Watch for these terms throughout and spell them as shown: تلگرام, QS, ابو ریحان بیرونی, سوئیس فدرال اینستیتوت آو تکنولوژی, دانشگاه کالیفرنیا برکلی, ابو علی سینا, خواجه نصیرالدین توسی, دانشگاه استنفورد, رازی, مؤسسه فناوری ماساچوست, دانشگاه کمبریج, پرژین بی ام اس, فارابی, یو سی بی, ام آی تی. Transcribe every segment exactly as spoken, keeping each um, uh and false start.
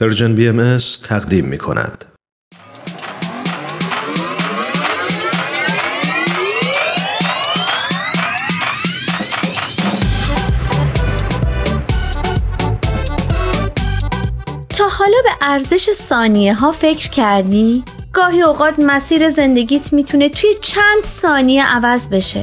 پرژن بی ام اس تقدیم می کند. تا حالا به ارزش ثانیه ها فکر کردی؟ گاهی اوقات مسیر زندگیت میتونه توی چند ثانیه عوض بشه.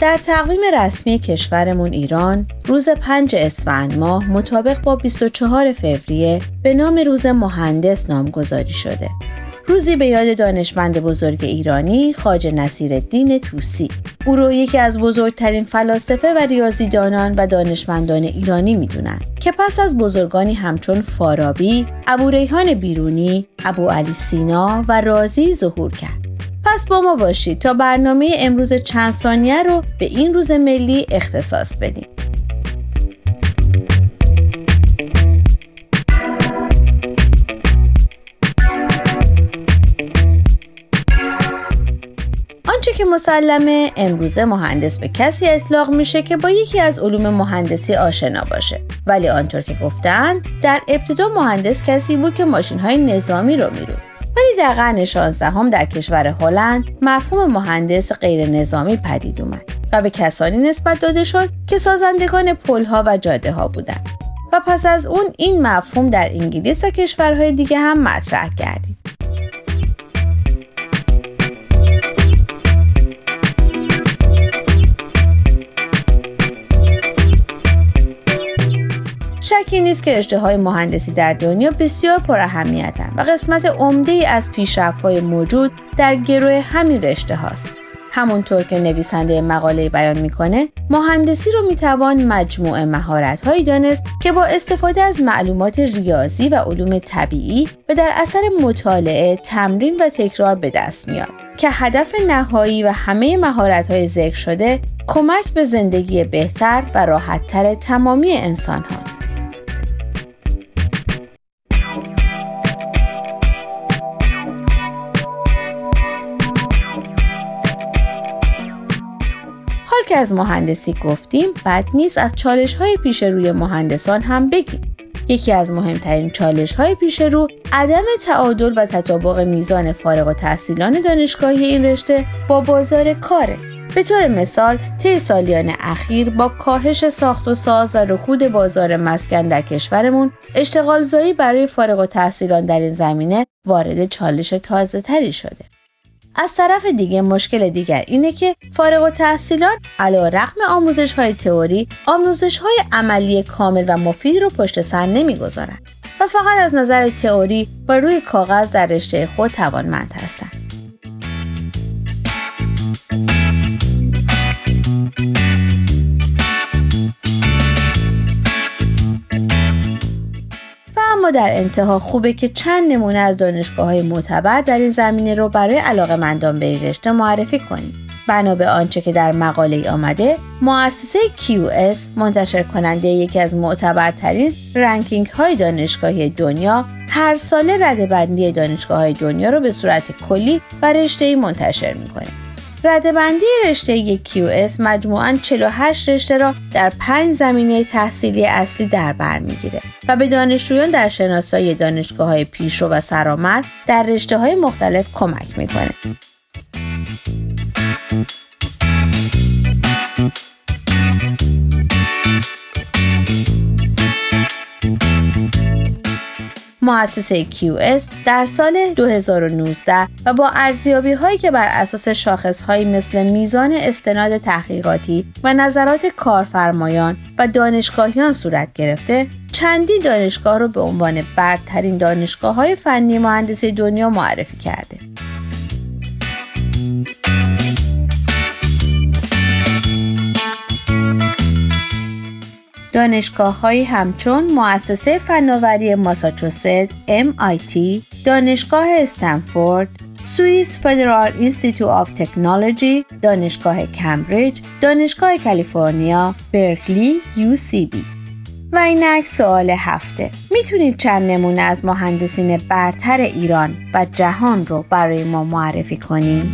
در تقویم رسمی کشورمون ایران، روز پنج اسفند ماه مطابق با بیست و چهار فوریه به نام روز مهندس نامگذاری شده. روزی به یاد دانشمند بزرگ ایرانی خواجه نصیرالدین توسی. او رو یکی از بزرگترین فلاسفه و ریاضیدانان و دانشمندان ایرانی میدونن که پس از بزرگانی همچون فارابی، ابو ریحان بیرونی، ابو علی سینا و رازی ظهور کرد. پس با ما باشید تا برنامه امروز چند ثانیه رو به این روز ملی اختصاص بدیم. آنچه که مسلمه، امروز مهندس به کسی اطلاق میشه که با یکی از علوم مهندسی آشنا باشه. ولی آنطور که گفتن، در ابتدا مهندس کسی بود که ماشین‌های نظامی رو میرود. ولی در قرن شانزده هم در کشور هلند مفهوم مهندس غیر نظامی پدید اومد و به کسانی نسبت داده شد که سازندگان پلها و جاده ها بودند و پس از اون این مفهوم در انگلیس و کشورهای دیگه هم مطرح گردید. شکی نیست که رشته‌های مهندسی در دنیا بسیار پراهمیتن و قسمت عمده‌ای از پیشرفت‌های موجود در گروه همین رشته هاست. همونطور که نویسنده مقاله بیان می‌کنه، مهندسی رو می‌توان مجموعه مهارت‌هایی دانست که با استفاده از معلومات ریاضی و علوم طبیعی و در اثر مطالعه، تمرین و تکرار به دست میاد که هدف نهایی و همه مهارت‌های ذکر شده، کمک به زندگی بهتر و راحت‌تر تمامی انسان هاست. که از مهندسی گفتیم، بد نیست از چالش‌های پیش روی مهندسان هم بگیم. یکی از مهمترین چالش‌های پیش رو عدم تعادل و تطابق میزان فارغ التحصیلان دانشگاهی این رشته با بازار کاره. به طور مثال، طی سالیان اخیر با کاهش ساخت و ساز و رکود بازار مسکن در کشورمون، اشتغال زایی برای فارغ التحصیلان در این زمینه وارد چالش تازه‌تری شده. از طرف دیگه مشکل دیگر اینه که فارغ التحصیلان علیرغم آموزش‌های تئوری، آموزش‌های عملی کامل و مفید رو پشت سر نمی‌گذارن و فقط از نظر تئوری و روی کاغذ در رشته خود توانمند هستن. اما در انتها خوبه که چند نمونه از دانشگاه‌های معتبر در این زمینه رو برای علاقه‌مندان به این رشته معرفی کنیم. بنا به آنچه که در مقاله‌ای آمده، مؤسسه کیو اس منتشر کننده یکی از معتبرترین رنکینگ‌های دانشگاهی دنیا، هر ساله رده‌بندی دانشگاه‌های دنیا رو به صورت کلی و رشته‌ای منتشر می‌کنه. رده‌بندی رشته کیو اس مجموعاً چهل و هشت رشته را در پنج زمینه تحصیلی اصلی در بر می‌گیره و به دانشجویان در شناسایی دانشگاه‌های پیشرو و سرآمد در رشته‌های مختلف کمک می‌کنه. مؤسسه کیو اس در سال دو هزار و نوزده و با ارزیابی‌هایی که بر اساس شاخص‌هایی مثل میزان استناد تحقیقاتی و نظرات کارفرمایان و دانشگاهیان صورت گرفته، چندین دانشگاه را به عنوان برترین دانشگاه‌های فنی مهندسی دنیا معرفی کرده. دانشگاه‌هایی همچون مؤسسه فناوری ماساچوست (ام آی تی), دانشگاه استنفورد، سوئیس فدرال اینستیتوت آو تکنولوژی، دانشگاه کمبریج، دانشگاه کالیفرنیا برکلی یو سی بی. و اینک سوال هفته: میتونید چند نمونه از مهندسین برتر ایران و جهان رو برای ما معرفی کنیم؟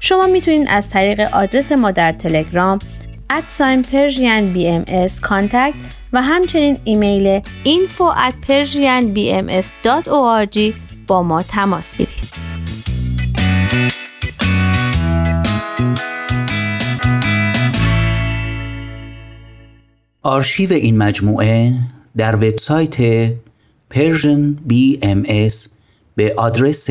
شما میتونید از طریق آدرس ما در تلگرام ات پرژین بی ام اس کانتکت و همچنین ایمیل اینفو ات پرژین بی ام اس دات او آر جی با ما تماس بگیرید. آرشیو این مجموعه در وبسایت پرژن بی ام اس به آدرس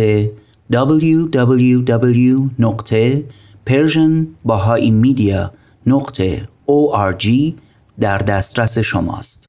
دبلیو دبلیو دبلیو دات پرژن بهایی مدیا دات او آر جی در دسترس شماست.